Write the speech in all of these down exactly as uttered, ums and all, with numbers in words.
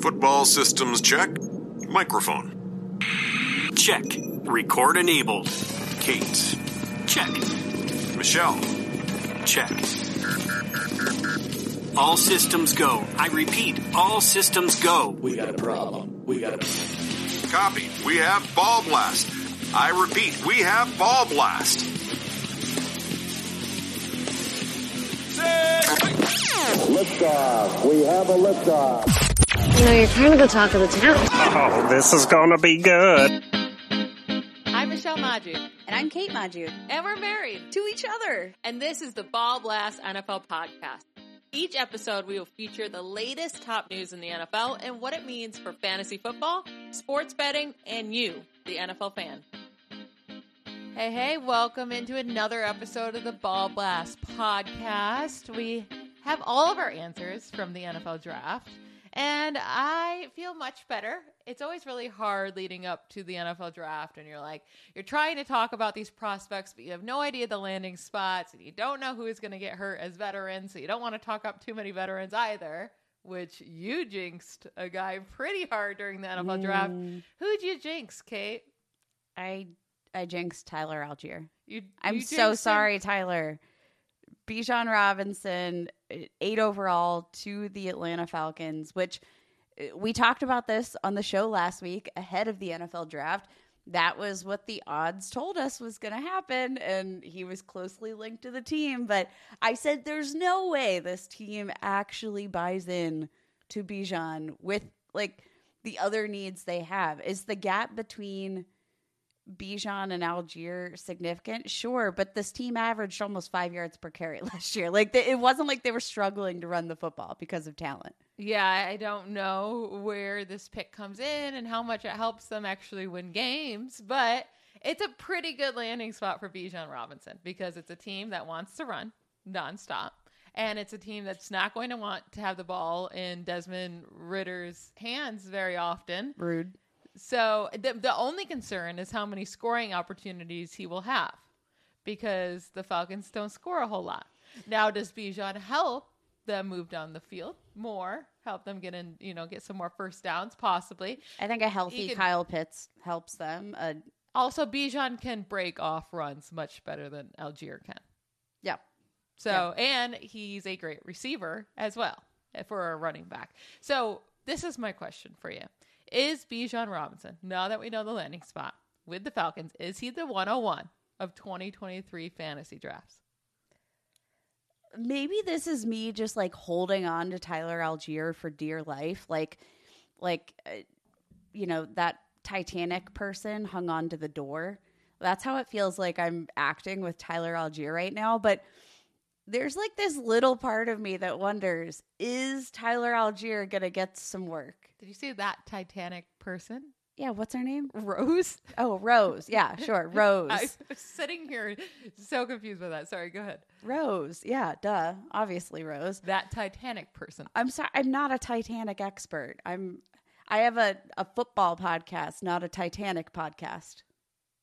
Football systems check. Microphone. Check. Record enabled. Kate. Check. Michelle. Check. All systems go. I repeat, all systems go. We got a problem. We got a... Copy. We have ball blast. I repeat, we have ball blast. Liftoff. We have a liftoff. You know, you're trying to go talk to the town. Oh, this is going to be good. I'm Michelle Magdziuk. And I'm Kate Magdziuk. And we're married to each other. And this is the Ball Blast N F L podcast. Each episode, we will feature the latest top news in the N F L and what it means for fantasy football, sports betting, and you, the N F L fan. Hey, hey, welcome into another episode of the Ball Blast podcast. We have all of our answers from the N F L draft, and I feel much better. It's always really hard leading up to the N F L draft, and you're like, you're trying to talk about these prospects, but you have no idea the landing spots, and you don't know who is going to get hurt as veterans, so you don't want to talk up too many veterans either, which you jinxed a guy pretty hard during the N F L mm. draft. Who'd you jinx, Kate? I I jinxed Tyler Allgeier. You, I'm you so sorry, him? Tyler. Bijan Robinson, eight overall to the Atlanta Falcons, which... we talked about this on the show last week ahead of the N F L draft. That was what the odds told us was going to happen, and he was closely linked to the team. But I said there's no way this team actually buys in to Bijan with, like, the other needs they have. Is the gap between Bijan and Allgeier significant? Sure, but this team averaged almost five yards per carry last year. Like, it wasn't like they were struggling to run the football because of talent. Yeah, I don't know where this pick comes in and how much it helps them actually win games, but it's a pretty good landing spot for Bijan Robinson because it's a team that wants to run nonstop, and it's a team that's not going to want to have the ball in Desmond Ridder's hands very often. Rude. So the, the only concern is how many scoring opportunities he will have because the Falcons don't score a whole lot. Now, does Bijan help them move down the field more, help them get in, you know, get some more first downs, possibly? I think a healthy can, Kyle Pitts helps them. Uh, also, Bijan can break off runs much better than Allgeier can. Yeah. So, yeah. And he's a great receiver as well for a running back. So this is my question for you. Is Bijan Robinson, now that we know the landing spot with the Falcons, is he the one oh one of twenty twenty-three fantasy drafts? Maybe this is me just, like, holding on to Tyler Allgeier for dear life. Like, like, uh, you know, that Titanic person hung on to the door. That's how it feels like I'm acting with Tyler Allgeier right now. But there's, like, this little part of me that wonders, is Tyler Allgeier going to get some work? Did you see that Titanic person? Yeah, what's her name? Rose? Oh, Rose. Yeah, sure. Rose. I was sitting here so confused by that. Sorry, go ahead. Rose. Yeah, duh. Obviously, Rose. That Titanic person. I'm sorry. I'm not a Titanic expert. I'm I have a, a football podcast, not a Titanic podcast.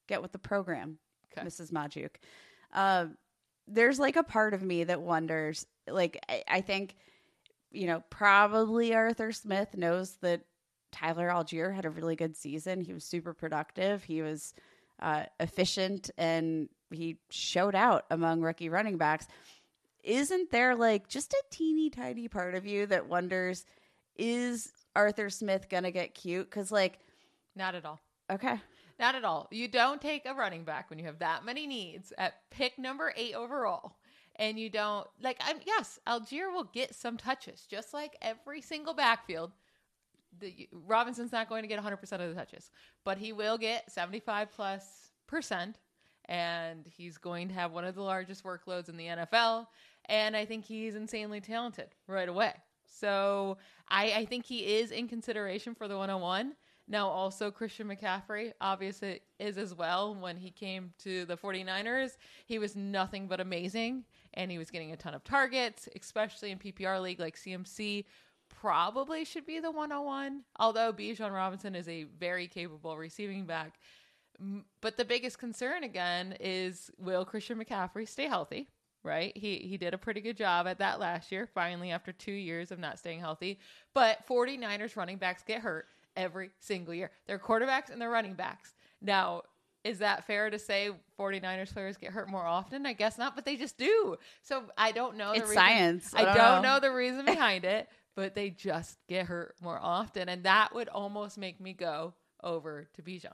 Get with the program, okay. Missus Magdziuk. Uh, there's like a part of me that wonders, like, I, I think, you know, probably Arthur Smith knows that Tyler Allgeier had a really good season. He was super productive. He was uh, efficient, and he showed out among rookie running backs. Isn't there, like, just a teeny tiny part of you that wonders, is Arthur Smith going to get cute? Because, like, not at all. Okay. Not at all. You don't take a running back when you have that many needs at pick number eight overall. And you don't, like, I'm, yes, Allgeier will get some touches, just like every single backfield. The, Robinson's not going to get one hundred percent of the touches, but he will get seventy-five plus percent, and he's going to have one of the largest workloads in the N F L, and I think he's insanely talented right away. So I, I think he is in consideration for the one oh one. Now also Christian McCaffrey obviously is as well. When he came to the forty-niners, he was nothing but amazing, and he was getting a ton of targets, especially in P P R league like C M C. Probably should be the one oh one, although Bijan Robinson is a very capable receiving back. But the biggest concern, again, is will Christian McCaffrey stay healthy? right? He he did a pretty good job at that last year, finally, after two years of not staying healthy. But 49ers running backs get hurt every single year. They're quarterbacks and they're running backs. Now, is that fair to say 49ers players get hurt more often? I guess not, but they just do. So I don't know. The it's reason, science. I don't, I don't know. know the reason behind it, but they just get hurt more often. And that would almost make me go over to Bijan.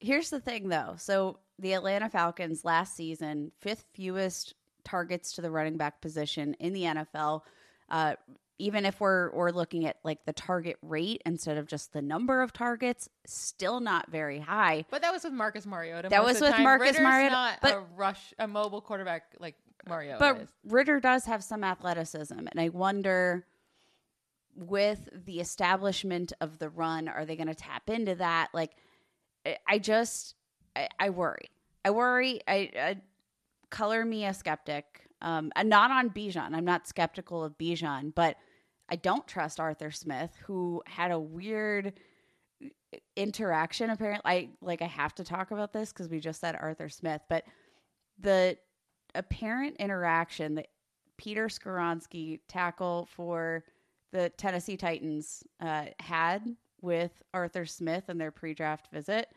Here's the thing, though. So the Atlanta Falcons last season, fifth fewest targets to the running back position in the N F L. Uh, even if we're, we're looking at like the target rate instead of just the number of targets, still not very high. But that was with Marcus Mariota. That was with time. Marcus Ritter's Mariota. Not but, a rush, a mobile quarterback like Mariota. But is. Ritter does have some athleticism, and I wonder, with the establishment of the run, are they going to tap into that? Like, I just, I, I worry. I worry. I, I color me a skeptic. Um, I'm not on Bijan. I'm not skeptical of Bijan, but I don't trust Arthur Smith, who had a weird interaction. Apparently, I like. I have to talk about this because we just said Arthur Smith, but the apparent interaction that Peter Skoronski, tackle for the Tennessee Titans, uh, had with Arthur Smith in their pre-draft visit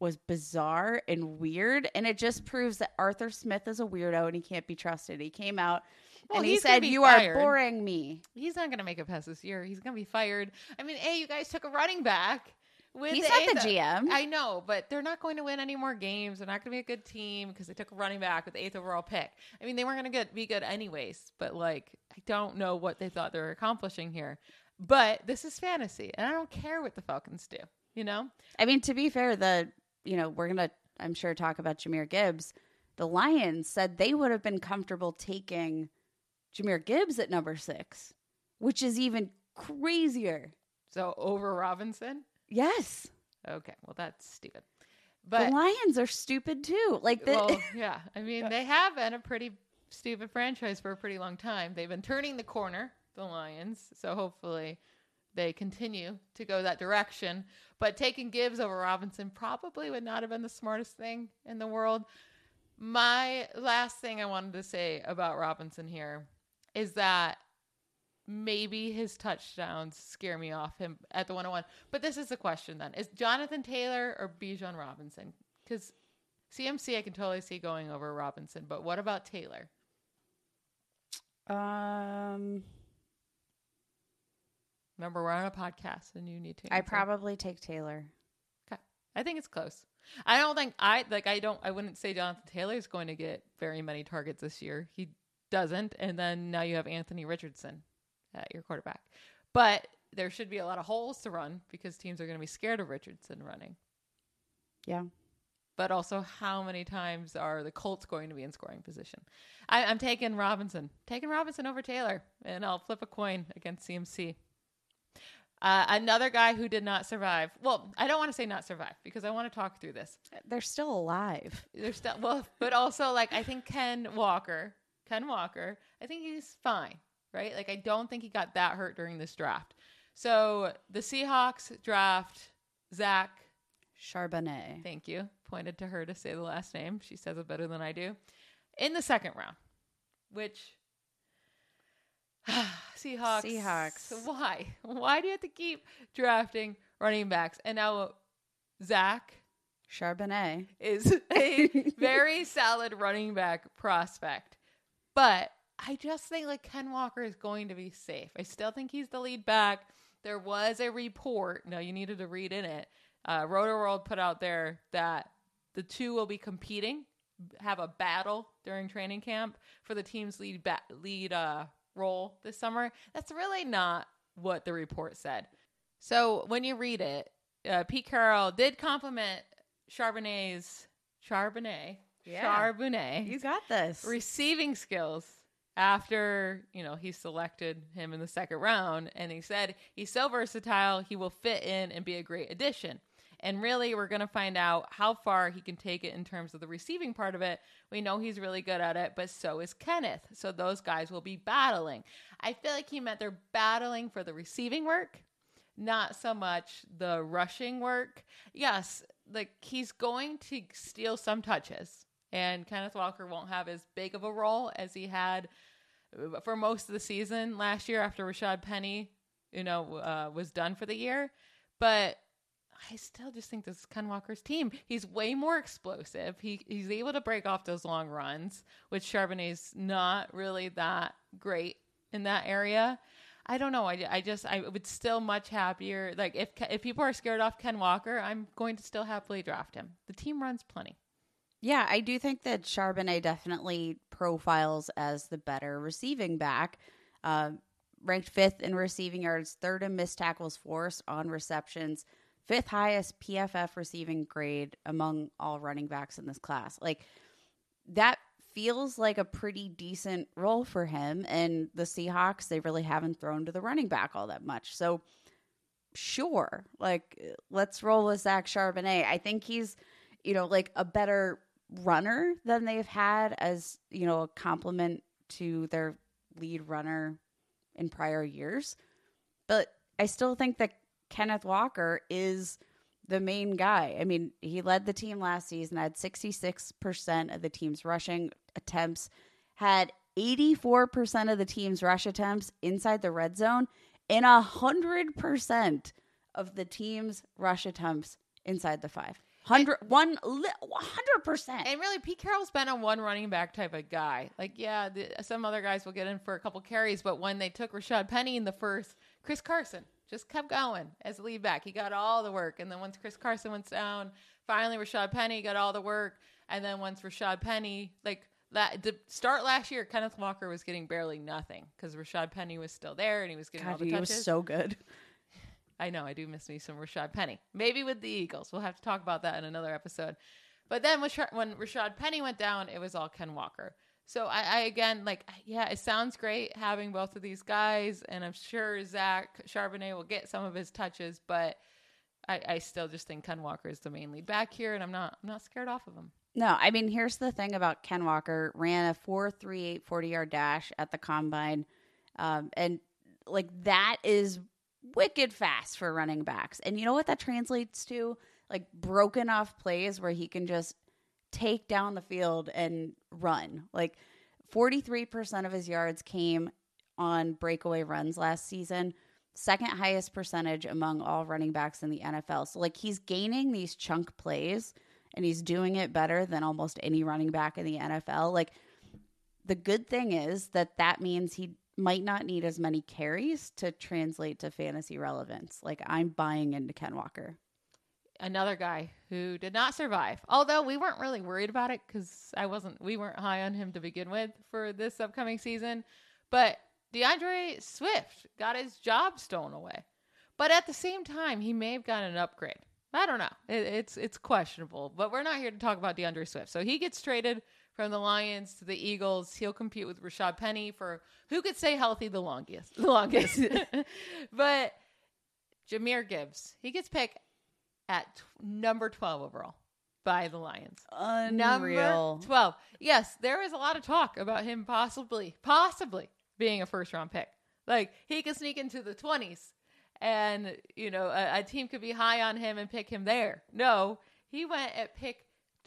was bizarre and weird. And it just proves that Arthur Smith is a weirdo and he can't be trusted. He came out well, and he said, you fired. Are boring me. He's not going to make it past this year. He's going to be fired. I mean, hey, you guys took a running back. With He's the not the G M. I know, but they're not going to win any more games. They're not going to be a good team because they took a running back with the eighth overall pick. I mean, they weren't going to be good anyways, but like, I don't know what they thought they were accomplishing here. But this is fantasy, and I don't care what the Falcons do, you know? I mean, to be fair, the, you know, we're going to, I'm sure, talk about Jahmyr Gibbs. The Lions said they would have been comfortable taking Jahmyr Gibbs at number six, which is even crazier. So over Robinson? Yes. Okay. Well, that's stupid. But the Lions are stupid too. Like, the- well, yeah. I mean, they have been a pretty stupid franchise for a pretty long time. They've been turning the corner, the Lions. So hopefully they continue to go that direction. But taking Gibbs over Robinson probably would not have been the smartest thing in the world. My last thing I wanted to say about Robinson here is that maybe his touchdowns scare me off him at the one oh one. But this is the question then. Is Jonathan Taylor or Bijan Robinson? Because C M C I can totally see going over Robinson. But what about Taylor? Um... Remember, we're on a podcast and you need to answer. I probably take Taylor. Okay. I think it's close. I don't think I like I don't I wouldn't say Jonathan Taylor's going to get very many targets this year. He doesn't. And then now you have Anthony Richardson at your quarterback. But there should be a lot of holes to run because teams are going to be scared of Richardson running. Yeah. But also, how many times are the Colts going to be in scoring position? I, I'm taking Robinson. Taking Robinson over Taylor, and I'll flip a coin against C M C. Uh, another guy who did not survive. Well, I don't want to say not survive because I want to talk through this. They're still alive. They're still, well, but also like, I think Ken Walker, Ken Walker, I think he's fine, right? Like, I don't think he got that hurt during this draft. So the Seahawks draft Zach Charbonnet. Thank you. Pointed to her to say the last name. She says it better than I do. In the second round, which... Seahawks. Seahawks. Why? Why do you have to keep drafting running backs? And now Zach Charbonnet is a very solid running back prospect. But I just think like Ken Walker is going to be safe. I still think he's the lead back. There was a report. No, you needed to read in it. Uh, Roto-World put out there that the two will be competing, have a battle during training camp for the team's lead ba- lead uh role this summer. That's really not what the report said. So when you read it, uh, Pete Carroll did compliment Charbonnet's Charbonnet, yeah. Charbonnet. You got this. Receiving skills after, you know, he selected him in the second round, and he said he's so versatile, he will fit in and be a great addition. And really, we're going to find out how far he can take it in terms of the receiving part of it. We know he's really good at it, but so is Kenneth. So those guys will be battling. I feel like he meant they're battling for the receiving work, not so much the rushing work. Yes, like he's going to steal some touches. And Kenneth Walker won't have as big of a role as he had for most of the season last year after Rashad Penny, you know, uh, was done for the year. But I still just think this is Ken Walker's team. He's way more explosive. He he's able to break off those long runs, which Charbonnet's not really that great in that area. I don't know. I, I just I would still much happier. Like if if people are scared off Ken Walker, I'm going to still happily draft him. The team runs plenty. Yeah, I do think that Charbonnet definitely profiles as the better receiving back. Uh, ranked fifth in receiving yards, third in missed tackles forced on receptions, fifth highest P F F receiving grade among all running backs in this class. Like, that feels like a pretty decent role for him. And the Seahawks, they really haven't thrown to the running back all that much. So, sure, like, let's roll with Zach Charbonnet. I think he's, you know, like a better runner than they've had as, you know, a complement to their lead runner in prior years. But I still think that Kenneth Walker is the main guy. I mean, he led the team last season, had sixty-six percent of the team's rushing attempts, had eighty-four percent of the team's rush attempts inside the red zone, and one hundred percent of the team's rush attempts inside the five. one hundred, one, one hundred percent. And really, Pete Carroll's been a one running back type of guy. Like, yeah, the, some other guys will get in for a couple carries, but when they took Rashad Penny in the first, Chris Carson just kept going as the lead back. He got all the work. And then once Chris Carson went down, finally Rashad Penny got all the work. And then once Rashad Penny, like that, to start last year, Kenneth Walker was getting barely nothing because Rashad Penny was still there and he was getting God, all the touches. He was so good. I know, I do miss me some Rashad Penny. Maybe with the Eagles. We'll have to talk about that in another episode. But then when Rashad Penny went down, it was all Ken Walker. So I, I again, like, yeah, it sounds great having both of these guys, and I'm sure Zach Charbonnet will get some of his touches, but I, I still just think Ken Walker is the main lead back here, and I'm not, I'm not scared off of him. No, I mean, here's the thing about Ken Walker. Ran a four three eight forty-yard dash at the Combine, um, and, like, that is wicked fast for running backs. And you know what that translates to? Like, broken off plays where he can just take down the field and run. Like, forty-three percent of his yards came on breakaway runs last season, second highest percentage among all running backs in the N F L. So, like, he's gaining these chunk plays and he's doing it better than almost any running back in the N F L. Like, the good thing is that that means he might not need as many carries to translate to fantasy relevance. Like, I'm buying into Ken Walker. Another guy who did not survive, although we weren't really worried about it because I wasn't, we weren't high on him to begin with for this upcoming season. But DeAndre Swift got his job stolen away, but at the same time, he may have gotten an upgrade. I don't know. It, it's it's questionable, but we're not here to talk about DeAndre Swift. So he gets traded from the Lions to the Eagles. He'll compete with Rashad Penny for who could stay healthy the longest. The longest, but Jahmyr Gibbs, he gets picked at t- number twelve overall by the Lions. Unreal. Number twelve. Yes, there was a lot of talk about him possibly, possibly being a first round pick. Like, he could sneak into the twenties and, you know, a, a team could be high on him and pick him there. No, he went at pick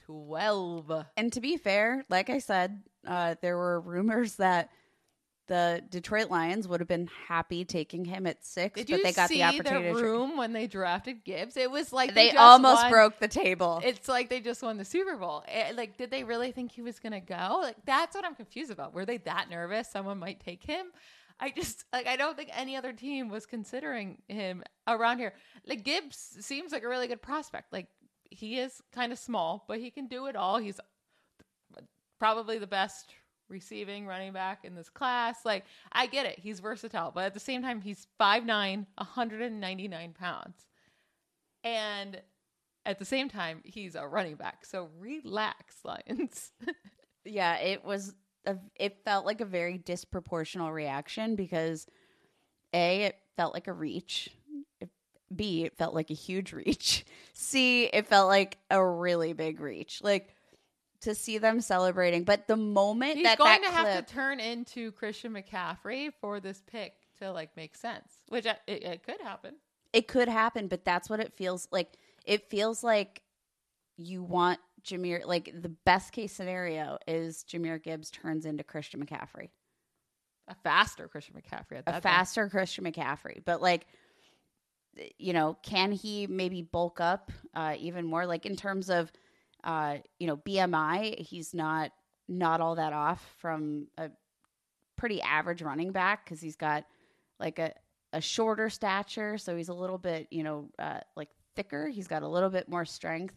twelve. And to be fair, like I said, uh, there were rumors that the Detroit Lions would have been happy taking him at six, Did but they got the opportunity. Did you see the room when they drafted Gibbs? It was like they, they just almost won. Broke the table. It's like they just won the Super Bowl. It, like, did they really think he was going to go? Like, that's what I'm confused about. Were they that nervous someone might take him? I just, like, I don't think any other team was considering him around here. Like, Gibbs seems like a really good prospect. Like, he is kind of small, but he can do it all. He's probably the best receiving running back in this class. Like, I get it, he's versatile, but at the same time, he's five nine, one hundred ninety-nine pounds, and at the same time, he's a running back. So relax, Lions. Yeah, it was a, it felt like a very disproportional reaction because A, it felt like a reach, B, it felt like a huge reach, C, it felt like a really big reach. Like, to see them celebrating. But the moment He's that He's going that to clip, have to turn into Christian McCaffrey for this pick to, like, make sense. Which I, it, it could happen. It could happen, but that's what it feels like. It feels like you want Jahmyr, like the best case scenario is Jahmyr Gibbs turns into Christian McCaffrey. A faster Christian McCaffrey. At that a faster point. Christian McCaffrey. But like, you know, can he maybe bulk up uh, even more? Like in terms of, uh, you know, B M I, he's not, not all that off from a pretty average running back because he's got like a, a shorter stature. So he's a little bit, you know, uh, like thicker. He's got a little bit more strength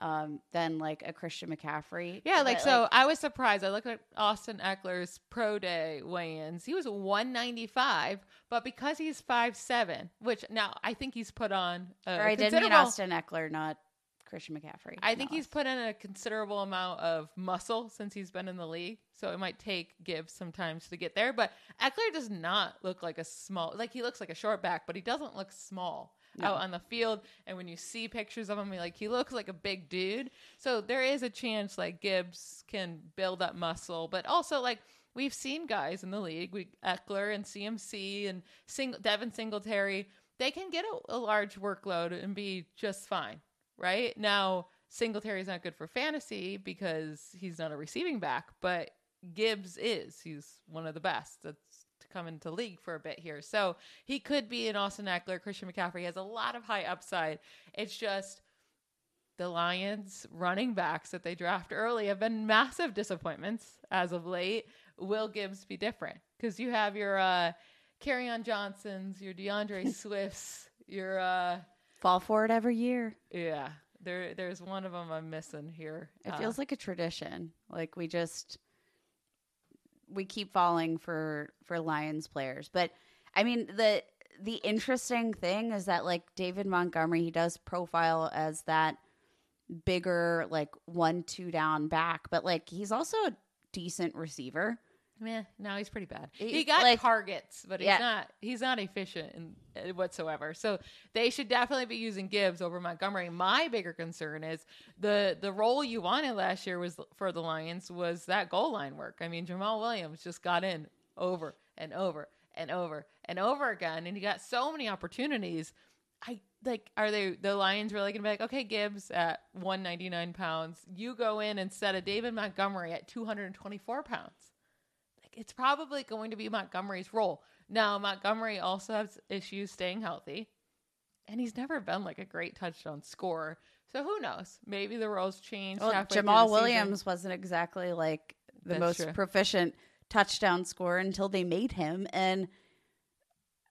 um, than like a Christian McCaffrey. Yeah. Like, but, so like, I was surprised. I looked at Austin Eckler's pro day weigh-ins. He was one ninety-five, but because he's five, seven, which now I think he's put on a or I didn't mean Austin Eckler, not Christian McCaffrey. I think he's put in a considerable amount of muscle since he's been in the league. So it might take Gibbs sometimes to get there, but Eckler does not look like a small, like he looks like a short back, but he doesn't look small no. out on the field. And when you see pictures of him, like he looks like a big dude. So there is a chance like Gibbs can build up muscle, but also like we've seen guys in the league, we Eckler and C M C and Sing- Devin Singletary, they can get a, a large workload and be just fine. Right now, Singletary's not good for fantasy because he's not a receiving back, but Gibbs is. He's one of the best that's to come into league for a bit here. So he could be an Austin Eckler. Christian McCaffrey has a lot of high upside. It's just the Lions running backs that they draft early have been massive disappointments as of late. Will Gibbs be different? Because you have your uh, Kerryon Johnsons, your DeAndre Swifts, your... Uh, Fall for it every year. Yeah. There, there's one of them I'm missing here. It uh, feels like a tradition. Like we just, we keep falling for, for Lions players. But I mean, the, the interesting thing is that like David Montgomery, he does profile as that bigger, like one, two down back, but like, he's also a decent receiver. Meh, no, he's pretty bad. He, he got like, targets, but he's yeah. not he's not efficient in, uh, whatsoever. So they should definitely be using Gibbs over Montgomery. My bigger concern is the the role you wanted last year was for the Lions was that goal line work. I mean, Jamal Williams just got in over and over and over and over again, and he got so many opportunities. I like, are they the Lions really going to be like, okay, Gibbs at one ninety-nine pounds, you go in instead of David Montgomery at two hundred twenty-four pounds? It's probably going to be Montgomery's role. Now, Montgomery also has issues staying healthy, and he's never been like a great touchdown scorer. So who knows? Maybe the roles change. Well, Jamal Williams season. wasn't exactly like the That's most true. proficient touchdown scorer until they made him. And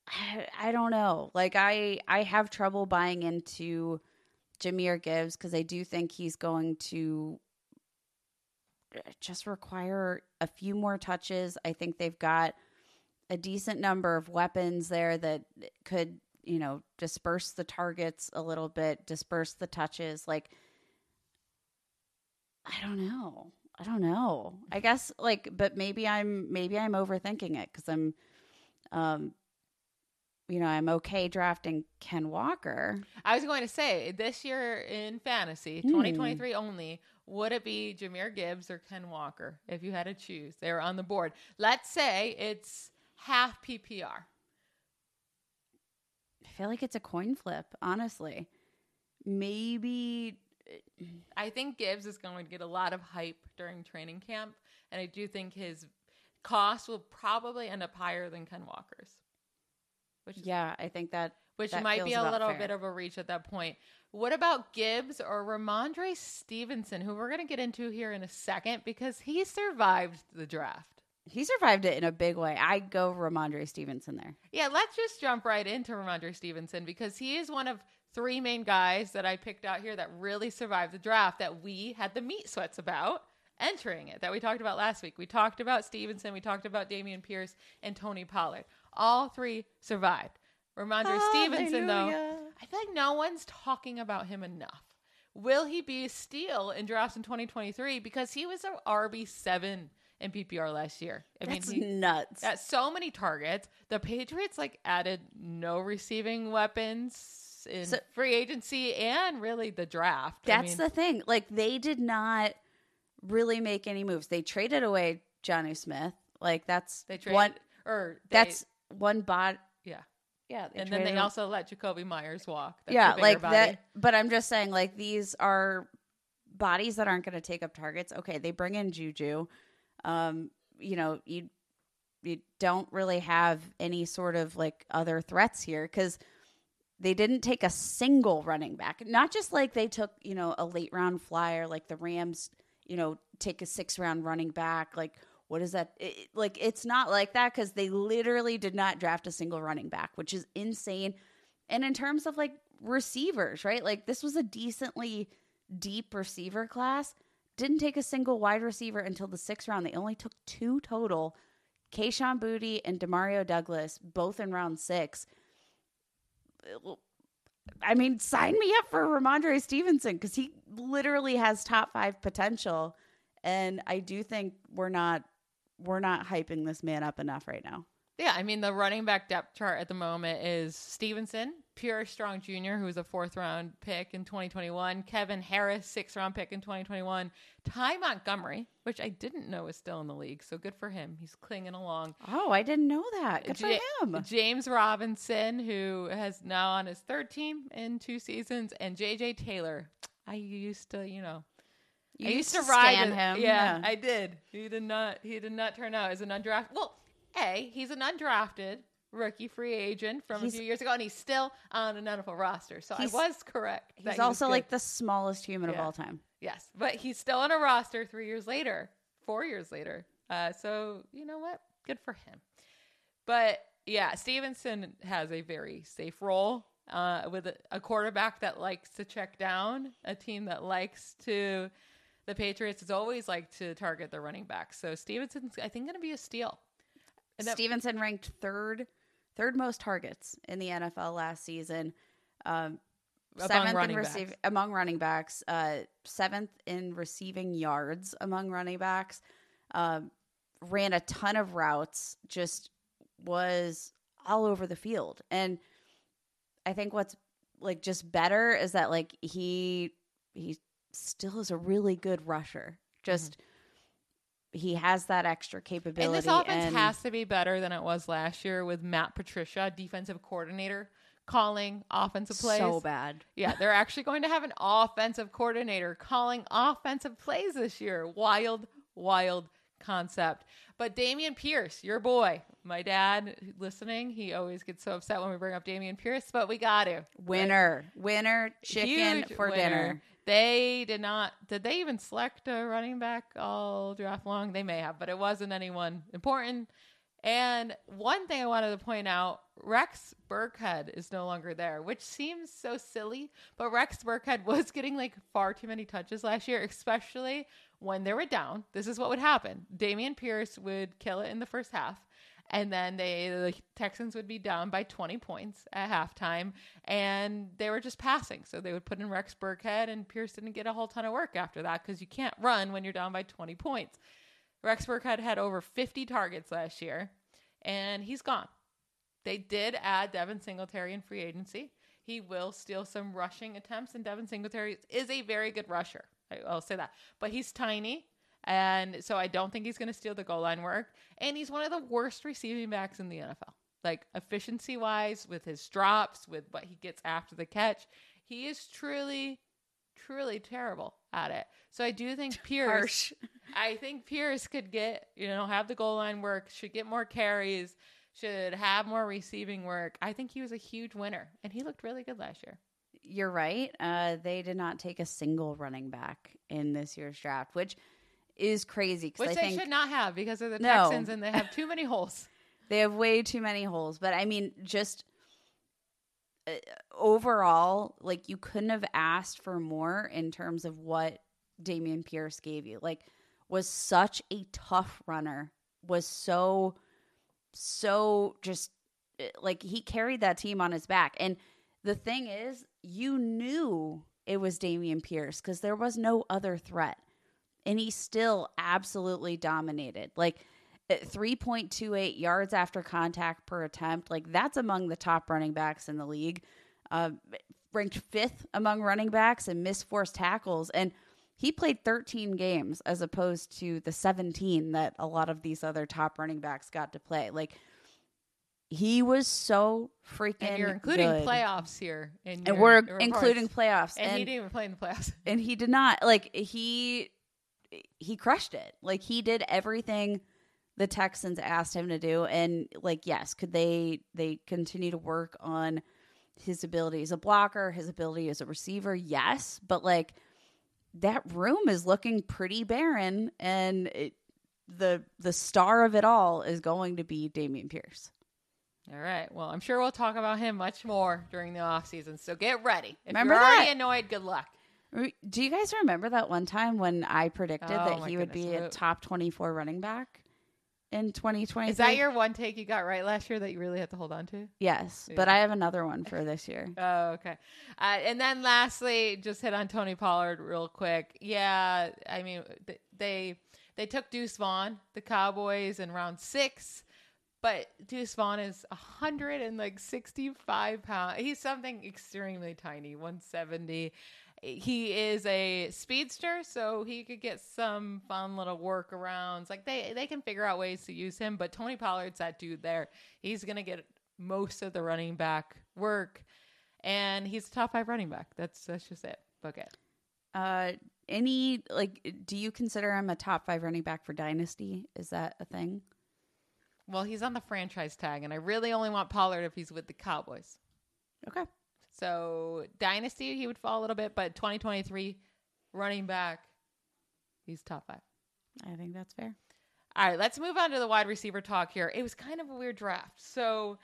I, I don't know. Like I, I have trouble buying into Jahmyr Gibbs because I do think he's going to just require a few more touches. I think they've got a decent number of weapons there that could, you know, disperse the targets a little bit, disperse the touches. Like, I don't know. I don't know. I guess like, but maybe I'm, maybe I'm overthinking it because I'm, um, you know, I'm okay drafting Ken Walker. I was going to say this year in fantasy, twenty twenty-three mm. only, would it be Jahmyr Gibbs or Ken Walker if you had to choose? They were on the board. Let's say it's half P P R. I feel like it's a coin flip, honestly. Maybe. I think Gibbs is going to get a lot of hype during training camp, and I do think his cost will probably end up higher than Ken Walker's. Which is, yeah, I think that which that might be a little fair. bit of a reach at that point. What about Gibbs or Ramondre Stevenson, who we're going to get into here in a second because he survived the draft. He survived it in a big way. I go Ramondre Stevenson there. Yeah, let's just jump right into Ramondre Stevenson because he is one of three main guys that I picked out here that really survived the draft that we had the meat sweats about entering it that we talked about last week. We talked about Stevenson. We talked about Dameon Pierce and Tony Pollard. All three survived. Ramondre oh, Stevenson, hallelujah. though, I feel like no one's talking about him enough. Will he be a steal in drafts in twenty twenty-three? Because he was an R B seven in P P R last year. I That's mean, he, nuts. Got so many targets. The Patriots like added no receiving weapons in so, free agency and really the draft. That's I mean, the thing. Like they did not really make any moves. They traded away Johnny Smith. Like that's they traded, one or they, that's one bot. Yeah. Yeah, and then they him. also let Jacoby Myers walk. That's yeah, like body. that. But I'm just saying, like these are bodies that aren't going to take up targets. Okay, they bring in Juju. Um, you know, you you don't really have any sort of like other threats here because they didn't take a single running back. Not just like they took, you know, a late round flyer like the Rams, you know, take a six round running back. Like, what is that? It, like, it's not like that because they literally did not draft a single running back, which is insane. And in terms of like receivers, right? Like this was a decently deep receiver class. Didn't take a single wide receiver until the sixth round. They only took two total, Kayshon Boutte and Demario Douglas, both in round six. I mean, sign me up for Ramondre Stevenson because he literally has top five potential. And I do think we're not we're not hyping this man up enough right now. Yeah, I mean, the running back depth chart at the moment is Stevenson, Pierre Strong Junior, who was a fourth-round pick in twenty twenty-one, Kevin Harris, sixth-round pick in twenty twenty-one, Ty Montgomery, which I didn't know was still in the league, so good for him. He's clinging along. Oh, I didn't know that. Good J- for him. James Robinson, who has now on his third team in two seasons, and J J Taylor. I used to, you know. You I used, used to ride him. Yeah, yeah, I did. He did not. He did not turn out as an undrafted. Well, A, he's an undrafted rookie free agent from he's, a few years ago, and he's still on an N F L roster. So I was correct. He's he also like the smallest human yeah. of all time. Yes, but he's still on a roster three years later, four years later. Uh, so you know what? Good for him. But yeah, Stevenson has a very safe role uh, with a, a quarterback that likes to check down, a team that likes to. The Patriots is always like to target their running backs. So Stevenson's, I think, going to be a steal. And that- Stevenson ranked third, third most targets in the N F L last season. Um, among seventh running in receiv- backs. among running backs, uh, seventh in receiving yards among running backs. Um, ran a ton of routes, just was all over the field. And I think what's like just better is that like he he. still is a really good rusher. Just mm-hmm. he has that extra capability. And this offense and- has to be better than it was last year with Matt Patricia, defensive coordinator, calling offensive plays. So bad. Yeah, they're actually going to have an offensive coordinator calling offensive plays this year. Wild, wild concept. But Dameon Pierce, your boy, my dad listening, he always gets so upset when we bring up Dameon Pierce, but we got to. Winner. Right? Winner chicken Huge for winner. dinner. They did not, did they even select a running back all draft long? They may have, but it wasn't anyone important. And one thing I wanted to point out, Rex Burkhead is no longer there, which seems so silly, but Rex Burkhead was getting like far too many touches last year, especially when they were down. This is what would happen. Dameon Pierce would kill it in the first half. And then they, the Texans would be down by twenty points at halftime, and they were just passing. So they would put in Rex Burkhead, and Pierce didn't get a whole ton of work after that because you can't run when you're down by twenty points. Rex Burkhead had over fifty targets last year, and he's gone. They did add Devin Singletary in free agency. He will steal some rushing attempts, and Devin Singletary is a very good rusher. I'll say that. But he's tiny. And so I don't think he's going to steal the goal line work. And he's one of the worst receiving backs in the N F L, like efficiency wise, with his drops, with what he gets after the catch. He is truly, truly terrible at it. So I do think Pierce, I think Pierce could get, you know, have the goal line work, should get more carries, should have more receiving work. I think he was a huge winner and he looked really good last year. You're right. Uh, they did not take a single running back in this year's draft, which is crazy. Which I they think, should not have because they're the no. Texans and they have too many holes. They have way too many holes. But I mean, just uh, overall, like you couldn't have asked for more in terms of what Dameon Pierce gave you. Like was such a tough runner, was so, so just like he carried that team on his back. And the thing is, you knew it was Dameon Pierce because there was no other threat. And he still absolutely dominated, like three point two eight yards after contact per attempt. Like that's among the top running backs in the league, uh, ranked fifth among running backs and missed forced tackles. And he played thirteen games as opposed to the seventeen that a lot of these other top running backs got to play. Like He was so freaking good. And you're including good. playoffs here. And, and we're including playoffs. And, and he didn't even play in the playoffs. And he did not. Like, he he crushed it. Like, he did everything the Texans asked him to do. And, like, yes, could they they continue to work on his ability as a blocker, his ability as a receiver? Yes. But, like, that room is looking pretty barren. And it, the the star of it all is going to be Dameon Pierce. All right. Well, I'm sure we'll talk about him much more during the offseason. So get ready. If remember you're that. already annoyed, good luck. Do you guys remember that one time when I predicted oh, that he would goodness. be a top twenty-four running back in twenty twenty? Is that your one take you got right last year that you really had to hold on to? Yes, yeah. But I have another one for this year. Oh, okay. Uh, and then lastly, just hit on Tony Pollard real quick. Yeah, I mean, they they took Deuce Vaughn, the Cowboys, in round six. But Deuce Vaughn is one hundred sixty-five pounds. He's something extremely tiny, one seventy. He is a speedster, so he could get some fun little workarounds. Like they, they can figure out ways to use him. But Tony Pollard's that dude there. He's going to get most of the running back work. And he's a top five running back. That's that's just it. Book it. Uh, any, like, do you consider him a top five running back for Dynasty? Is that a thing? Well, he's on the franchise tag, and I really only want Pollard if he's with the Cowboys. Okay. So, Dynasty, he would fall a little bit, but twenty twenty-three, running back, he's top five. I think that's fair. All right, let's move on to the wide receiver talk here. It was kind of a weird draft. So,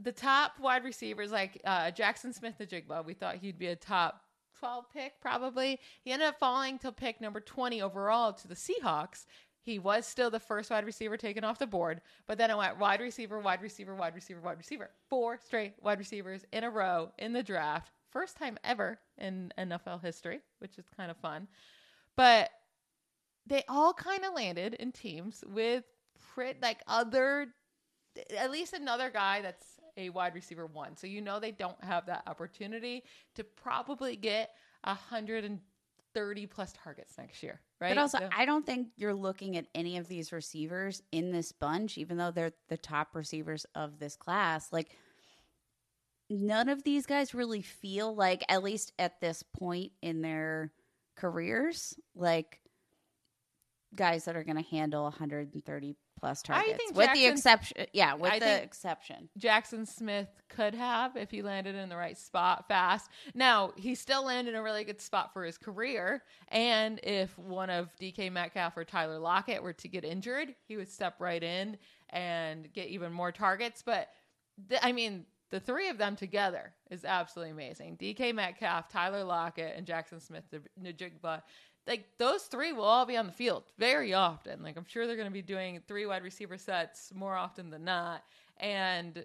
the top wide receivers, like uh, Jaxon Smith-Njigba, we thought he'd be a top twelve pick, probably. He ended up falling to pick number twenty overall to the Seahawks. He was still the first wide receiver taken off the board, but then it went wide receiver, wide receiver, wide receiver, wide receiver. Four straight wide receivers in a row in the draft. First time ever in N F L history, which is kind of fun. But they all kind of landed in teams with pretty, like other, at least another guy that's a wide receiver one. So you know they don't have that opportunity to probably get one hundred thirty plus targets next year. Right? But also, so, I don't think you're looking at any of these receivers in this bunch, even though they're the top receivers of this class. Like, none of these guys really feel like, at least at this point in their careers, like guys that are going to handle one hundred thirty plus targets. I think with Jaxon, the exception, yeah, with I the exception, Jaxon Smith could have if he landed in the right spot fast. Now he still landed in a really good spot for his career, and if one of D K Metcalf or Tyler Lockett were to get injured, he would step right in and get even more targets. But th- I mean, the three of them together is absolutely amazing. D K Metcalf, Tyler Lockett, and Jaxon Smith-Njigba. Like, those three will all be on the field very often. Like, I'm sure they're going to be doing three wide receiver sets more often than not. And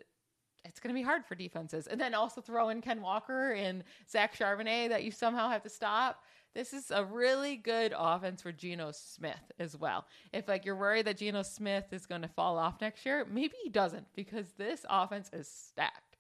it's going to be hard for defenses. And then also throw in Ken Walker and Zach Charbonnet that you somehow have to stop. This is a really good offense for Geno Smith as well. If, like, you're worried that Geno Smith is going to fall off next year, maybe he doesn't, because this offense is stacked.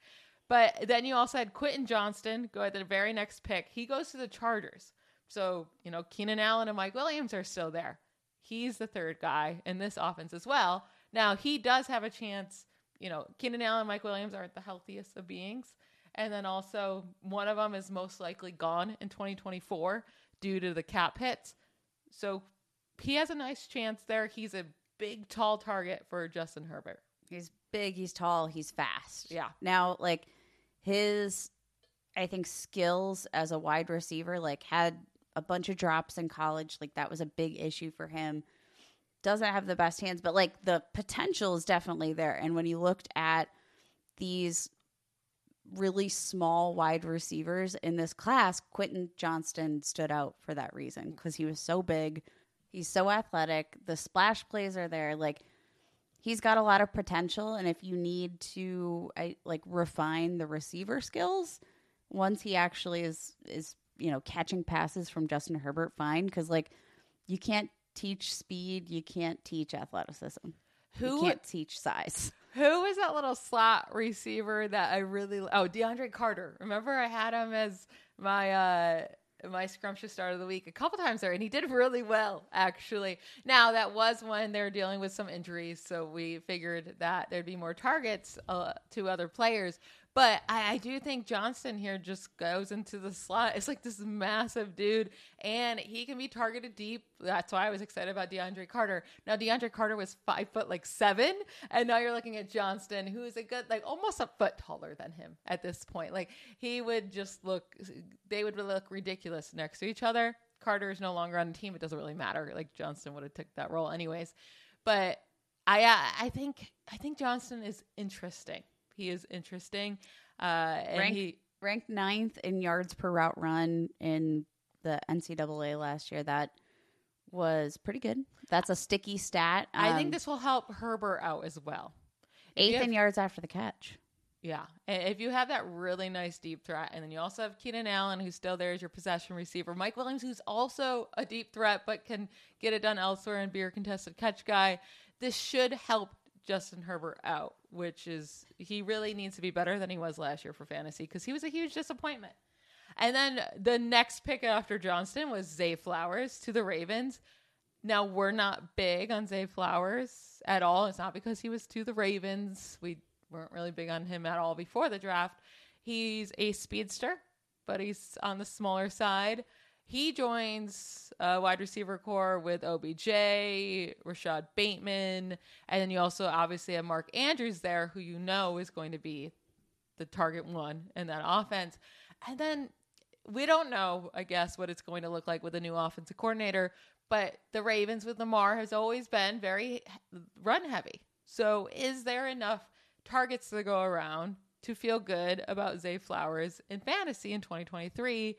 But then you also had Quentin Johnston go at the very next pick. He goes to the Chargers. So, you know, Keenan Allen and Mike Williams are still there. He's the third guy in this offense as well. Now, he does have a chance. You know, Keenan Allen and Mike Williams aren't the healthiest of beings. And then also one of them is most likely gone in twenty twenty-four due to the cap hits. So he has a nice chance there. He's a big, tall target for Justin Herbert. He's big. He's tall. He's fast. Yeah. Now, like, his, I think, skills as a wide receiver, like, had a bunch of drops in college. Like, that was a big issue for him. Doesn't have the best hands, but, like, the potential is definitely there. And when you looked at these really small wide receivers in this class, Quentin Johnston stood out for that reason, because he was so big. He's so athletic. The splash plays are there. Like, he's got a lot of potential. And if you need to, I, like, refine the receiver skills, once he actually is, is, you know, catching passes from Justin Herbert, fine. Because, like, you can't teach speed. You can't teach athleticism. Who, you can't teach size. Who is that little slot receiver that I really... Oh, DeAndre Carter. Remember I had him as my uh, my scrumptious start of the week a couple times there, and he did really well, actually. Now, that was when they were dealing with some injuries, so we figured that there'd be more targets uh, to other players. But I, I do think Johnston here just goes into the slot. It's like this massive dude, and he can be targeted deep. That's why I was excited about DeAndre Carter. Now, DeAndre Carter was five foot like seven, and now you're looking at Johnston, who is a good, like almost a foot taller than him at this point. Like he would just look, they would look ridiculous next to each other. Carter is no longer on the team. It doesn't really matter. Like Johnston would have took that role anyways. But I, uh, I think, I think Johnston is interesting. He is interesting. Uh, and ranked, he ranked ninth in yards per route run in the N C double A last year. That was pretty good. That's a sticky stat. Um, I think this will help Herbert out as well. Eighth have, in yards after the catch. Yeah. And if you have that really nice deep threat, and then you also have Keenan Allen, who's still there as your possession receiver. Mike Williams, who's also a deep threat, but can get it done elsewhere and be your contested catch guy. This should help Justin Herbert out, which is he really needs to be better than he was last year for fantasy because he was a huge disappointment. And then the next pick after Johnston was Zay Flowers to the Ravens. Now, we're not big on Zay Flowers at all. It's not because he was to the Ravens. We weren't really big on him at all before the draft. He's a speedster, but he's on the smaller side. He joins a wide receiver core with O B J, Rashad Bateman, and then you also obviously have Mark Andrews there, who you know is going to be the target one in that offense. And then we don't know, I guess, what it's going to look like with a new offensive coordinator, but the Ravens with Lamar has always been very run heavy. So is there enough targets to go around to feel good about Zay Flowers in fantasy in twenty twenty-three?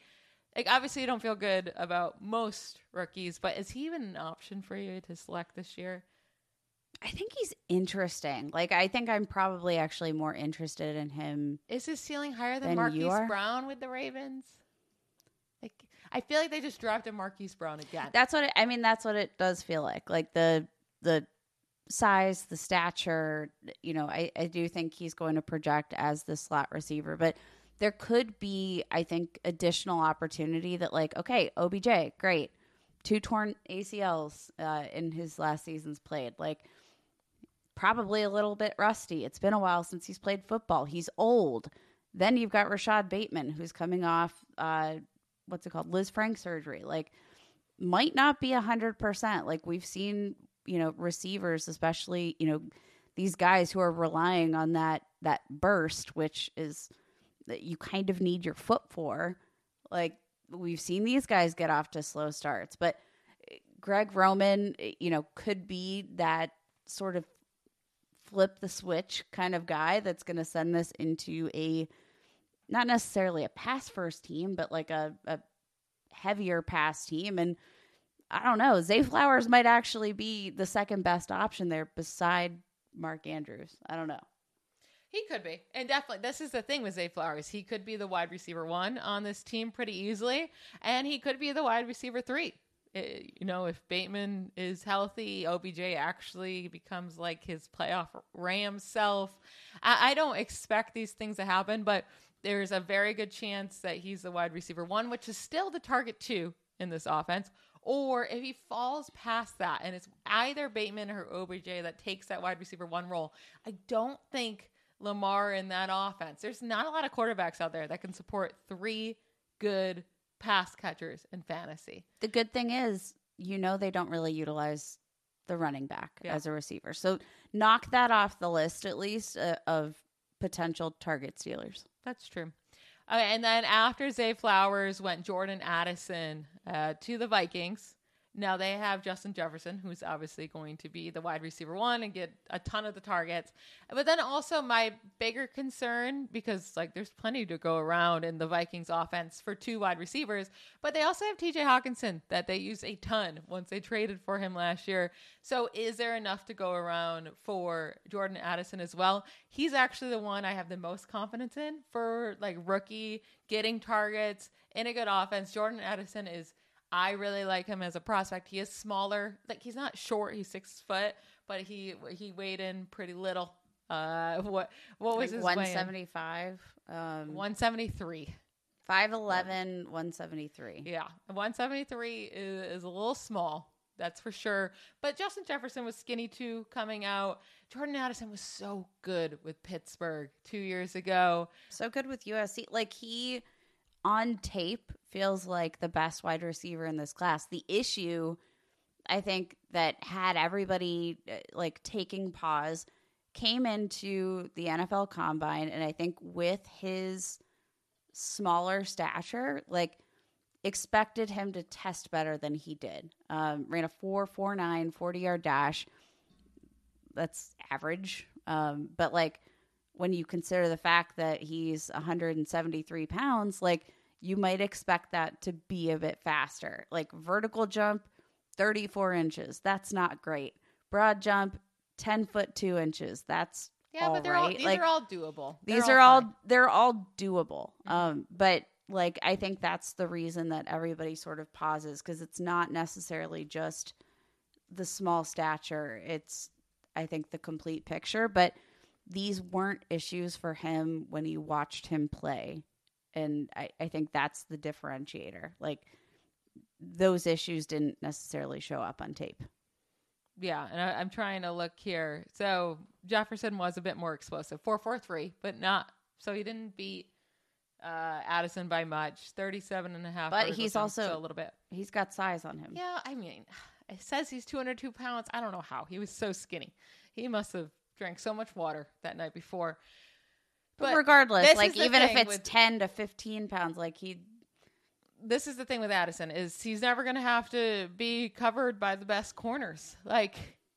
Like, obviously, you don't feel good about most rookies, but is he even an option for you to select this year? I think he's interesting. Like, I think I'm probably actually more interested in him. Is his ceiling higher than, than Marquise Brown with the Ravens? Like, I feel like they just drafted Marquise Brown again. That's what it, I mean. That's what it does feel like. Like the the size, the stature. You know, I, I do think he's going to project as the slot receiver, but there could be, I think, additional opportunity that, like, okay, O B J, great. Two torn A C Ls uh, in his last season's played. Like, probably a little bit rusty. It's been a while since he's played football. He's old. Then you've got Rashad Bateman, who's coming off, uh, what's it called, Liz Frank surgery. Like, might not be one hundred percent. Like, we've seen, you know, receivers, especially, you know, these guys who are relying on that that burst, which is – that you kind of need your foot for. Like, we've seen these guys get off to slow starts, but Greg Roman, you know, could be that sort of flip the switch kind of guy that's going to send this into a, not necessarily a pass first team, but like a, a heavier pass team. And I don't know, Zay Flowers might actually be the second best option there beside Mark Andrews. I don't know. He could be. And definitely, this is the thing with Zay Flowers. He could be the wide receiver one on this team pretty easily. And he could be the wide receiver three. It, you know, if Bateman is healthy, O B J actually becomes like his playoff Ram self. I, I don't expect these things to happen, but there's a very good chance that he's the wide receiver one, which is still the target two in this offense. Or if he falls past that and it's either Bateman or O B J that takes that wide receiver one role, I don't think Lamar in that offense. There's not a lot of quarterbacks out there that can support three good pass catchers in fantasy. The good thing is, you know, they don't really utilize the running back yeah. as a receiver. So knock that off the list, at least, uh, of potential target stealers. That's true. Okay, and then after Zay Flowers went Jordan Addison uh, to the Vikings. Now they have Justin Jefferson, who's obviously going to be the wide receiver one and get a ton of the targets. But then also my bigger concern, because like there's plenty to go around in the Vikings offense for two wide receivers, but they also have T J Hockenson that they used a ton once they traded for him last year. So is there enough to go around for Jordan Addison as well? He's actually the one I have the most confidence in for like rookie getting targets in a good offense. Jordan Addison is I really like him as a prospect. He is smaller. Like, he's not short. He's six foot, but he he weighed in pretty little. Uh, what what was like his one seventy-five? Um, one seventy-three. five eleven, one seventy-three. Yeah, one seventy-three is, is a little small. That's for sure. But Justin Jefferson was skinny too coming out. Jordan Addison was so good with Pittsburgh two years ago. So good with U S C. Like, he on tape feels like the best wide receiver in this class. The issue, I think, that had everybody like taking pause came into the N F L Combine. And I think with his smaller stature, like, expected him to test better than he did. Um, ran a four four nine, forty-yard dash. That's average. Um, but, like, when you consider the fact that he's one hundred seventy-three pounds, like, you might expect that to be a bit faster. Like, vertical jump, thirty-four inches. That's not great. Broad jump, ten foot two inches. That's yeah, all but they're right. All, these like, are all doable. They're these all are all, fine. They're all doable. Um, but, like, I think that's the reason that everybody sort of pauses, because it's not necessarily just the small stature. It's, I think, the complete picture. But these weren't issues for him when you watched him play. And I, I think that's the differentiator. Like, those issues didn't necessarily show up on tape. Yeah, and I, I'm trying to look here. So Jefferson was a bit more explosive. four four three, but not – so he didn't beat – Uh, Addison by much, thirty-seven and a half. But he's also so a little bit. He's got size on him. Yeah, I mean, it says he's two hundred two pounds. I don't know how. He was so skinny. He must have drank so much water that night before. But, but regardless, like, even if it's with, ten to fifteen pounds, like he. This is the thing with Addison is he's never going to have to be covered by the best corners. Like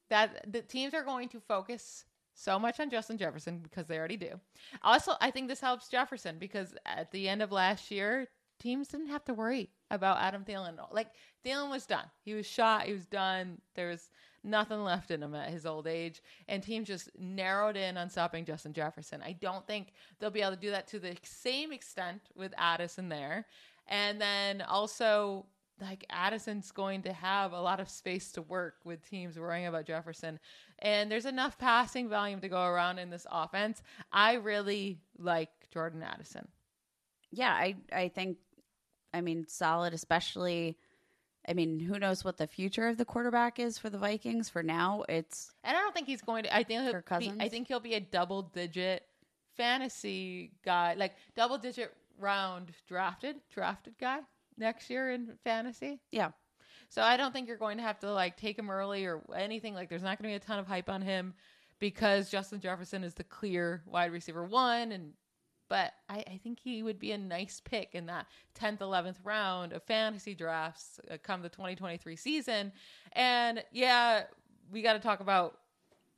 that, the teams are going to focus so much on Justin Jefferson because they already do. Also, I think this helps Jefferson because at the end of last year, teams didn't have to worry about Adam Thielen. Like, Thielen was done. He was shot. He was done. There was nothing left in him at his old age. And teams just narrowed in on stopping Justin Jefferson. I don't think they'll be able to do that to the same extent with Addison there. And then also, like, Addison's going to have a lot of space to work with teams worrying about Jefferson. And there's enough passing volume to go around in this offense. I really like Jordan Addison. Yeah, I, I think, I mean, solid, especially, I mean, who knows what the future of the quarterback is for the Vikings. For now, it's... And I don't think he's going to... I think he'll be, I think he'll be a double-digit fantasy guy, like double-digit round drafted, drafted guy next year in fantasy. Yeah. So I don't think you're going to have to like take him early or anything. Like, there's not going to be a ton of hype on him because Justin Jefferson is the clear wide receiver one. And, but I, I think he would be a nice pick in that tenth, eleventh round of fantasy drafts uh, come the twenty twenty-three season. And yeah, we got to talk about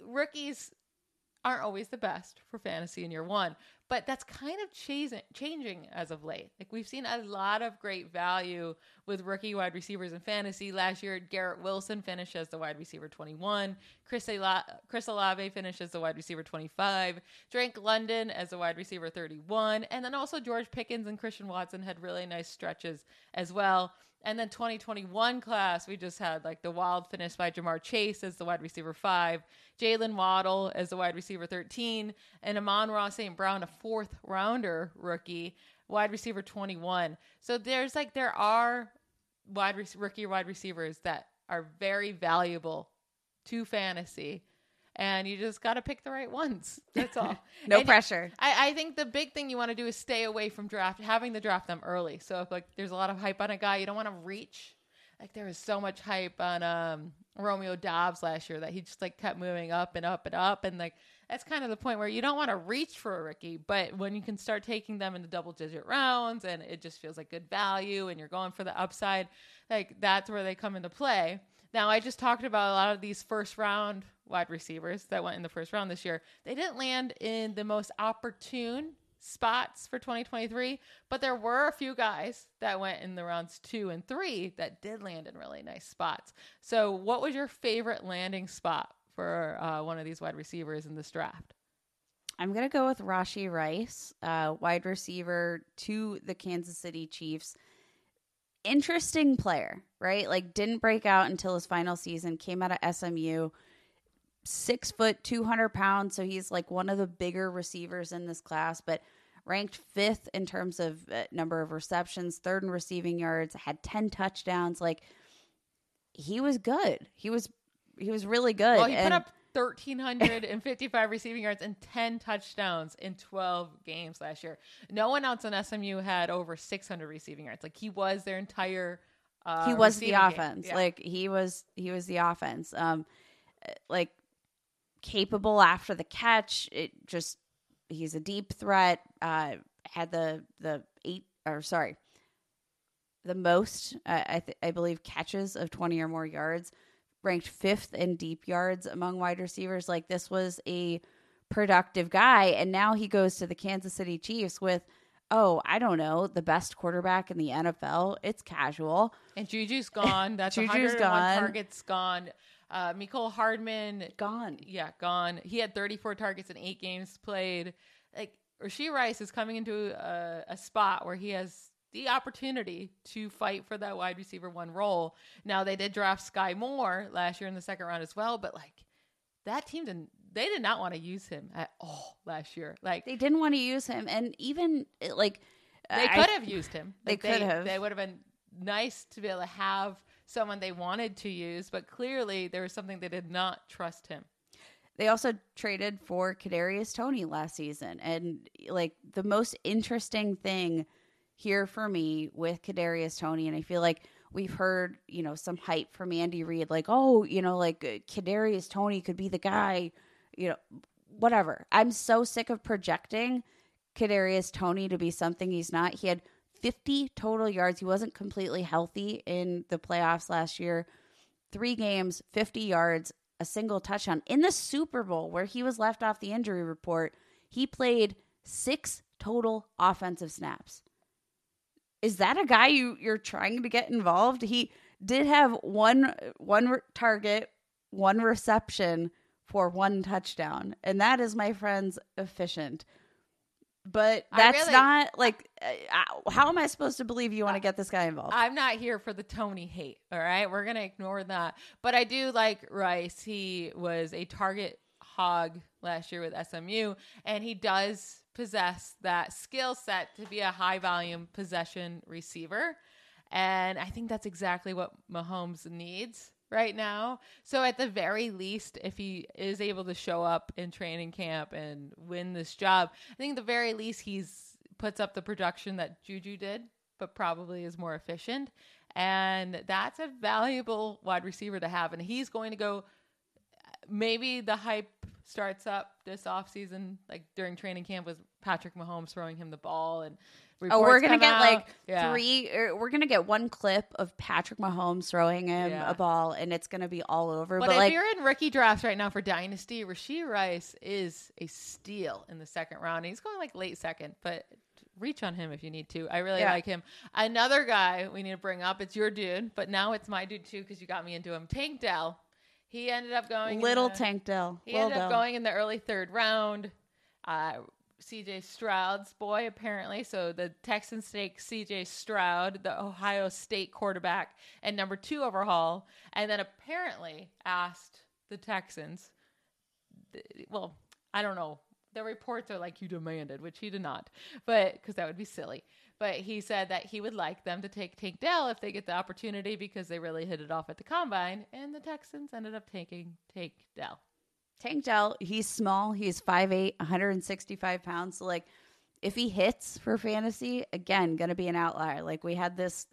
rookies aren't always the best for fantasy in year one. But that's kind of chasing, changing as of late. Like, we've seen a lot of great value with rookie wide receivers in fantasy. Last year, Garrett Wilson finished as the wide receiver twenty-one. Chris Ala- Chris Olave finished as the wide receiver twenty-five. Drake London as the wide receiver thirty-one. And then also George Pickens and Christian Watson had really nice stretches as well. And then twenty twenty-one class, we just had like the wild finish by Jamar Chase as the wide receiver five, Jalen Waddle as the wide receiver thirteen, and Amon-Ra Saint Brown, a fourth rounder rookie, wide receiver twenty-one. So there's like, there are wide re- rookie wide receivers that are very valuable to fantasy. And you just got to pick the right ones. That's all. no and pressure. I, I think the big thing you want to do is stay away from draft, having to draft them early. So if like there's a lot of hype on a guy, you don't want to reach. Like, there was so much hype on um, Romeo Dobbs last year that he just like kept moving up and up and up. And like, that's kind of the point where you don't want to reach for a rookie, but when you can start taking them in the double digit rounds and it just feels like good value and you're going for the upside, like that's where they come into play. Now, I just talked about a lot of these first round wide receivers that went in the first round this year. They didn't land in the most opportune spots for twenty twenty-three, but there were a few guys that went in the rounds two and three that did land in really nice spots. So what was your favorite landing spot for uh, one of these wide receivers in this draft? I'm going to go with Rashee Rice, uh, wide receiver to the Kansas City Chiefs. Interesting player, right? Like, didn't break out until his final season, came out of S M U. Six foot, two hundred pounds. So he's like one of the bigger receivers in this class, but ranked fifth in terms of number of receptions, third in receiving yards, had ten touchdowns. Like, he was good. He was he was really good. Well, he and- put up one thousand three hundred fifty-five receiving yards and ten touchdowns in twelve games last year. No one else in S M U had over six hundred receiving yards. Like, he was their entire uh, he was the offense. Yeah. Like, he was he was the offense. Um, like, capable after the catch. It just he's a deep threat. Uh, had the the eight or sorry, the most uh, I th- I believe catches of twenty or more yards. Ranked fifth in deep yards among wide receivers. Like, this was a productive guy. And now he goes to the Kansas City Chiefs with, oh, I don't know, the best quarterback in the N F L. It's casual. And Juju's gone. That's Juju's one hundred one gone. Targets gone. Uh, Mecole Hardman. Gone. Yeah, gone. He had thirty-four targets in eight games played. Like, Rashee Rice is coming into a, a spot where he has the opportunity to fight for that wide receiver one role. Now, they did draft Sky Moore last year in the second round as well, but like, that team didn't, they did not want to use him at all last year. Like, they didn't want to use him. And even like, they could I, have used him. Like, they could they, have. They would have been nice to be able to have someone they wanted to use, but clearly there was something they did not trust him. They also traded for Kadarius Toney last season. And like, the most interesting thing here for me with Kadarius Toney, and I feel like we've heard, you know, some hype from Andy Reid, like, oh, you know, like Kadarius Toney could be the guy, you know, whatever. I'm so sick of projecting Kadarius Toney to be something he's not. He had fifty total yards. He wasn't completely healthy in the playoffs last year. Three games, fifty yards, a single touchdown. In the Super Bowl, where he was left off the injury report, he played six total offensive snaps. Is that a guy you, you're trying to get involved? He did have one one re- target, one reception for one touchdown. And that is, my friends, efficient. But that's really, not like, uh, how am I supposed to believe you want to get this guy involved? I'm not here for the Tony hate. All right. We're going to ignore that. But I do like Rice. He was a target hog last year with S M U, and he does possess that skill set to be a high volume possession receiver. And I think that's exactly what Mahomes needs right now. So at the very least, if he is able to show up in training camp and win this job, I think at the very least he's puts up the production that Juju did, but probably is more efficient. And that's a valuable wide receiver to have. And he's going to go, maybe the hype starts up this offseason, like during training camp, with Patrick Mahomes throwing him the ball, and oh, we're gonna get out. like yeah. three. Or we're gonna get one clip of Patrick Mahomes throwing him yeah. a ball, and it's gonna be all over. But, but if like, you're in rookie drafts right now for Dynasty, Rashee Rice is a steal in the second round. He's going like late second, but reach on him if you need to. I really yeah. like him. Another guy we need to bring up. It's your dude, but now it's my dude too because you got me into him. Tank Dell. He ended up going little in the, Tank Dell. He well ended up done. going in the early third round. Uh, C J Stroud's boy, apparently. So the Texans take C J Stroud, the Ohio State quarterback, and number two overhaul, and then apparently asked the Texans. Well, I don't know. The reports are like, you demanded, which he did not, but because that would be silly. But he said that he would like them to take Tank Dell if they get the opportunity because they really hit it off at the combine. And the Texans ended up taking Tank Dell. Tank Dell, he's small. He's five eight, one hundred sixty-five pounds. So, like, if he hits for fantasy, again, going to be an outlier. Like, we had this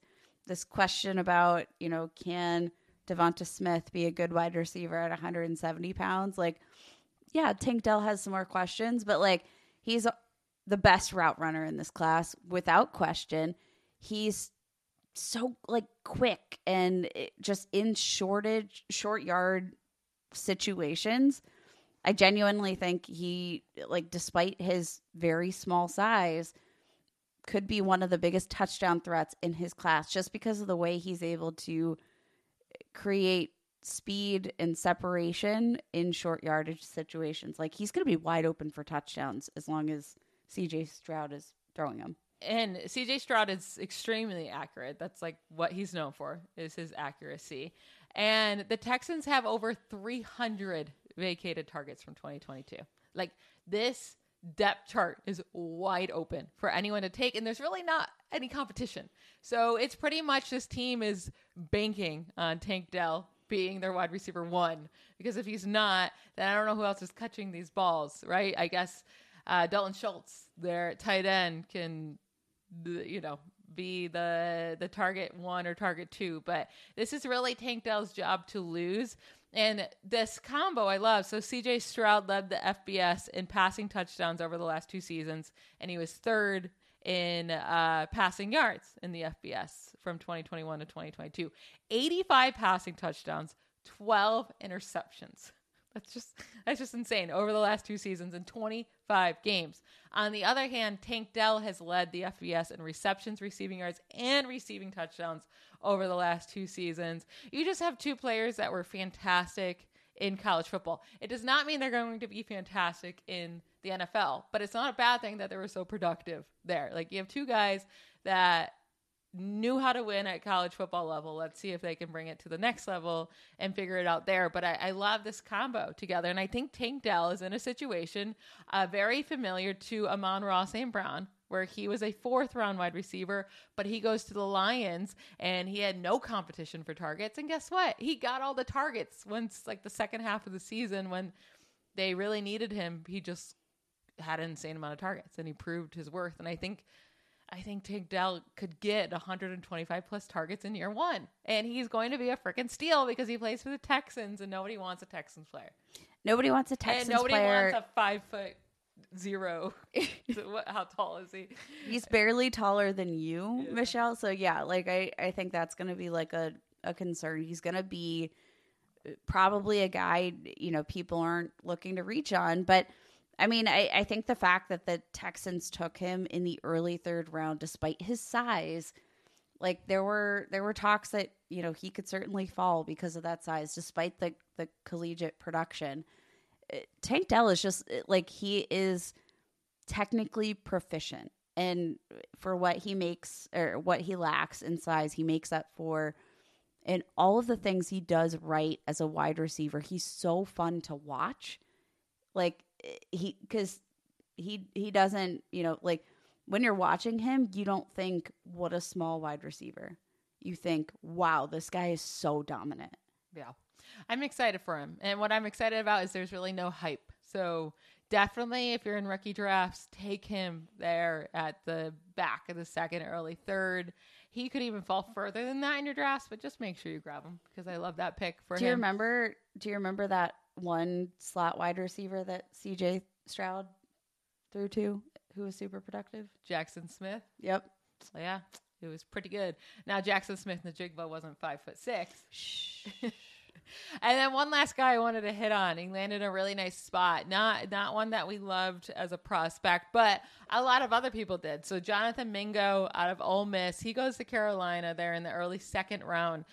this question about, you know, can Devonta Smith be a good wide receiver at one hundred seventy pounds? Like, yeah, Tank Dell has some more questions, but, like, he's the best route runner in this class, without question. He's so like quick and it, just in shortage, short yard situations. I genuinely think he, like, despite his very small size, could be one of the biggest touchdown threats in his class just because of the way he's able to create speed and separation in short yardage situations. Like, he's going to be wide open for touchdowns as long as C J Stroud is throwing him. And C J Stroud is extremely accurate. That's like what he's known for, is his accuracy. And the Texans have over three hundred vacated targets from twenty twenty-two. Like, this depth chart is wide open for anyone to take, and there's really not any competition. So it's pretty much this team is banking on Tank Dell being their wide receiver one, because if he's not, then I don't know who else is catching these balls, right? I guess uh, Dalton Schultz, their tight end, can, you know, be the the target one or target two, but this is really Tank Dell's job to lose. And this combo I love. So C J Stroud led the F B S in passing touchdowns over the last two seasons, and he was third in uh, passing yards in the F B S from twenty twenty-one to twenty twenty-two. eighty-five passing touchdowns, twelve interceptions. That's just that's just insane over the last two seasons in twenty-five games. On the other hand, Tank Dell has led the F B S in receptions, receiving yards, and receiving touchdowns over the last two seasons. You just have two players that were fantastic in college football. It does not mean they're going to be fantastic in the N F L, but it's not a bad thing that they were so productive there. Like, you have two guys that knew how to win at college football level. Let's see if they can bring it to the next level and figure it out there. But I, I love this combo together. And I think Tank Dell is in a situation uh, very familiar to Amon-Ra Saint Brown, where he was a fourth round wide receiver, but he goes to the Lions and he had no competition for targets. And guess what? He got all the targets once, like the second half of the season when they really needed him. He just had an insane amount of targets and he proved his worth. And I think I think Tank Dell could get one hundred twenty-five plus targets in year one. And he's going to be a freaking steal because he plays for the Texans and nobody wants a Texans player. Nobody wants a Texans player. And nobody player. wants a five foot zero. How tall is he? He's barely taller than you, yeah. Michelle. So yeah, like I, I think that's going to be like a, a concern. He's going to be probably a guy, you know, people aren't looking to reach on, but I mean, I, I think the fact that the Texans took him in the early third round, despite his size, like there were there were talks that, you know, he could certainly fall because of that size, despite the, the collegiate production. Tank Dell is just like, he is technically proficient, and for what he makes or what he lacks in size, he makes up for in all of the things he does right as a wide receiver. He's so fun to watch. Like, he, because he he doesn't, you know, like when you're watching him, you don't think what a small wide receiver. You think, wow, this guy is so dominant. Yeah, I'm excited for him, and what I'm excited about is there's really no hype. So definitely, if you're in rookie drafts, take him there at the back of the second, early third. He could even fall further than that in your drafts, but just make sure you grab him because I love that pick for him. Do you remember? Do you remember that one slot wide receiver that C J Stroud threw to, who was super productive? Jaxon Smith. Yep. So yeah, it was pretty good. Now Jaxon Smith-Njigba wasn't five foot six. Shh. And then one last guy I wanted to hit on. He landed in a really nice spot. Not not one that we loved as a prospect, but a lot of other people did. So Jonathan Mingo out of Ole Miss, he goes to Carolina there in the early second round.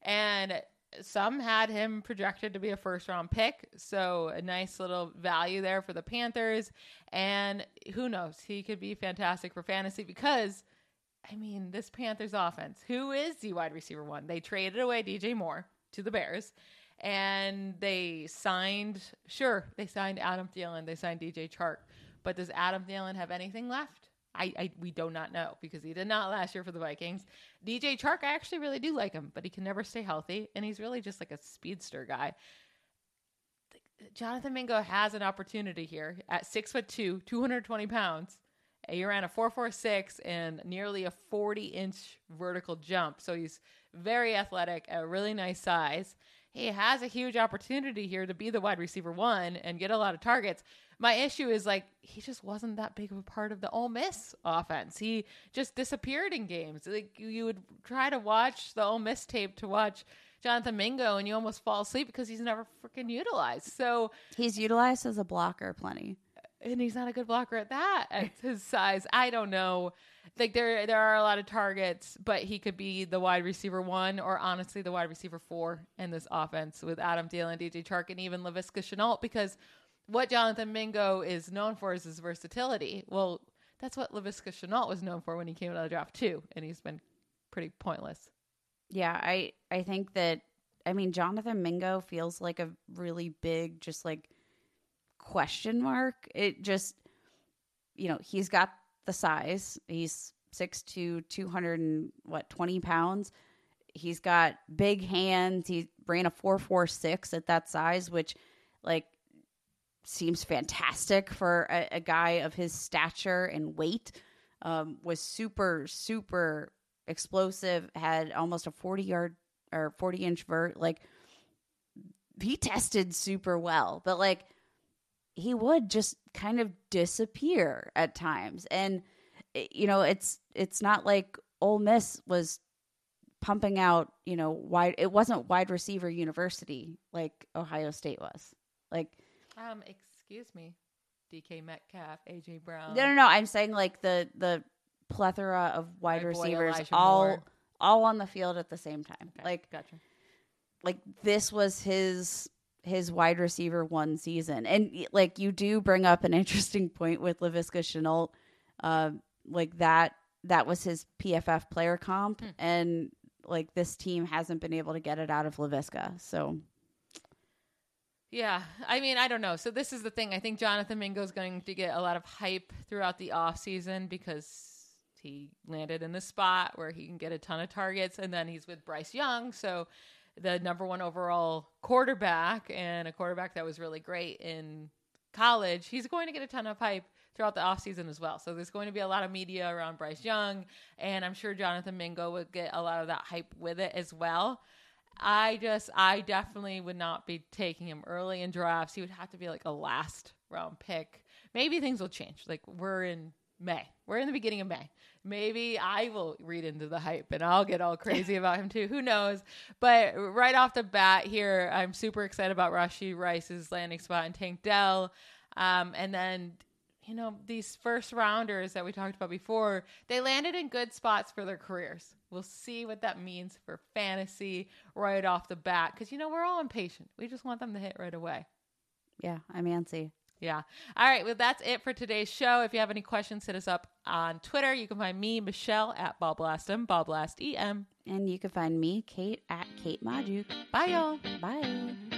And some had him projected to be a first round pick. So a nice little value there for the Panthers. And who knows? He could be fantastic for fantasy because, I mean, this Panthers offense, who is the wide receiver one? They traded away D J Moore to the Bears, and they signed, sure, they signed Adam Thielen, they signed D J Chark, but does Adam Thielen have anything left? I, I we do not know because he did not last year for the Vikings. D J Chark, I actually really do like him, but he can never stay healthy, and he's really just like a speedster guy. Jonathan Mingo has an opportunity here at six foot two, two hundred twenty pounds. He ran a four four six and nearly a forty inch vertical jump. So he's very athletic, a really nice size. He has a huge opportunity here to be the wide receiver one and get a lot of targets. My issue is, like, he just wasn't that big of a part of the Ole Miss offense. He just disappeared in games. Like, you would try to watch the Ole Miss tape to watch Jonathan Mingo, and you almost fall asleep because he's never freaking utilized. So he's utilized as a blocker plenty. And he's not a good blocker at that, at his size. I don't know. Like, there there are a lot of targets, but he could be the wide receiver one or, honestly, the wide receiver four in this offense with Adam Thielen, D J Chark, and even Laviska Shenault, because what Jonathan Mingo is known for is his versatility. Well, that's what Laviska Shenault was known for when he came out of the draft, too, and he's been pretty pointless. Yeah, I, I think that, I mean, Jonathan Mingo feels like a really big, just like, question mark. It just you know, he's got the size. He's six two, two hundred and what, twenty pounds. He's got big hands. He ran a four four six at that size, which like seems fantastic for a, a guy of his stature and weight. Um, was super, super explosive, had almost a forty yard or forty inch vert. Like, he tested super well, but like he would just kind of disappear at times. And, you know, it's, it's not like Ole Miss was pumping out, you know, wide, it wasn't wide receiver university like Ohio State was. Like, um, excuse me. D K Metcalf, A J Brown. No, no, no. I'm saying like the the plethora of wide My receivers boy, all Moore. all on the field at the same time. Okay, like, gotcha. Like this was his his wide receiver one season, and like you do bring up an interesting point with Laviska Shenault. Uh, like that that was his P F F player comp, mm. and like this team hasn't been able to get it out of Laviska, so. Yeah, I mean, I don't know. So this is the thing. I think Jonathan Mingo is going to get a lot of hype throughout the offseason because he landed in this spot where he can get a ton of targets, and then he's with Bryce Young, so the number one overall quarterback and a quarterback that was really great in college. He's going to get a ton of hype throughout the offseason as well. So there's going to be a lot of media around Bryce Young, and I'm sure Jonathan Mingo would get a lot of that hype with it as well. I just, I definitely would not be taking him early in drafts. He would have to be like a last round pick. Maybe things will change. Like we're in May. We're in the beginning of May. Maybe I will read into the hype and I'll get all crazy about him too. Who knows? But right off the bat here, I'm super excited about Rashee Rice's landing spot and Tank Dell. Um, and then, you know, these first rounders that we talked about before, they landed in good spots for their careers. We'll see what that means for fantasy right off the bat. Because, you know, we're all impatient. We just want them to hit right away. Yeah, I'm antsy. Yeah. All right. Well, that's it for today's show. If you have any questions, hit us up on Twitter. You can find me, Michelle, at BallBlastem, BallBlastEM. And you can find me, Kate, at Kate Magdziuk. Bye, y'all. Bye.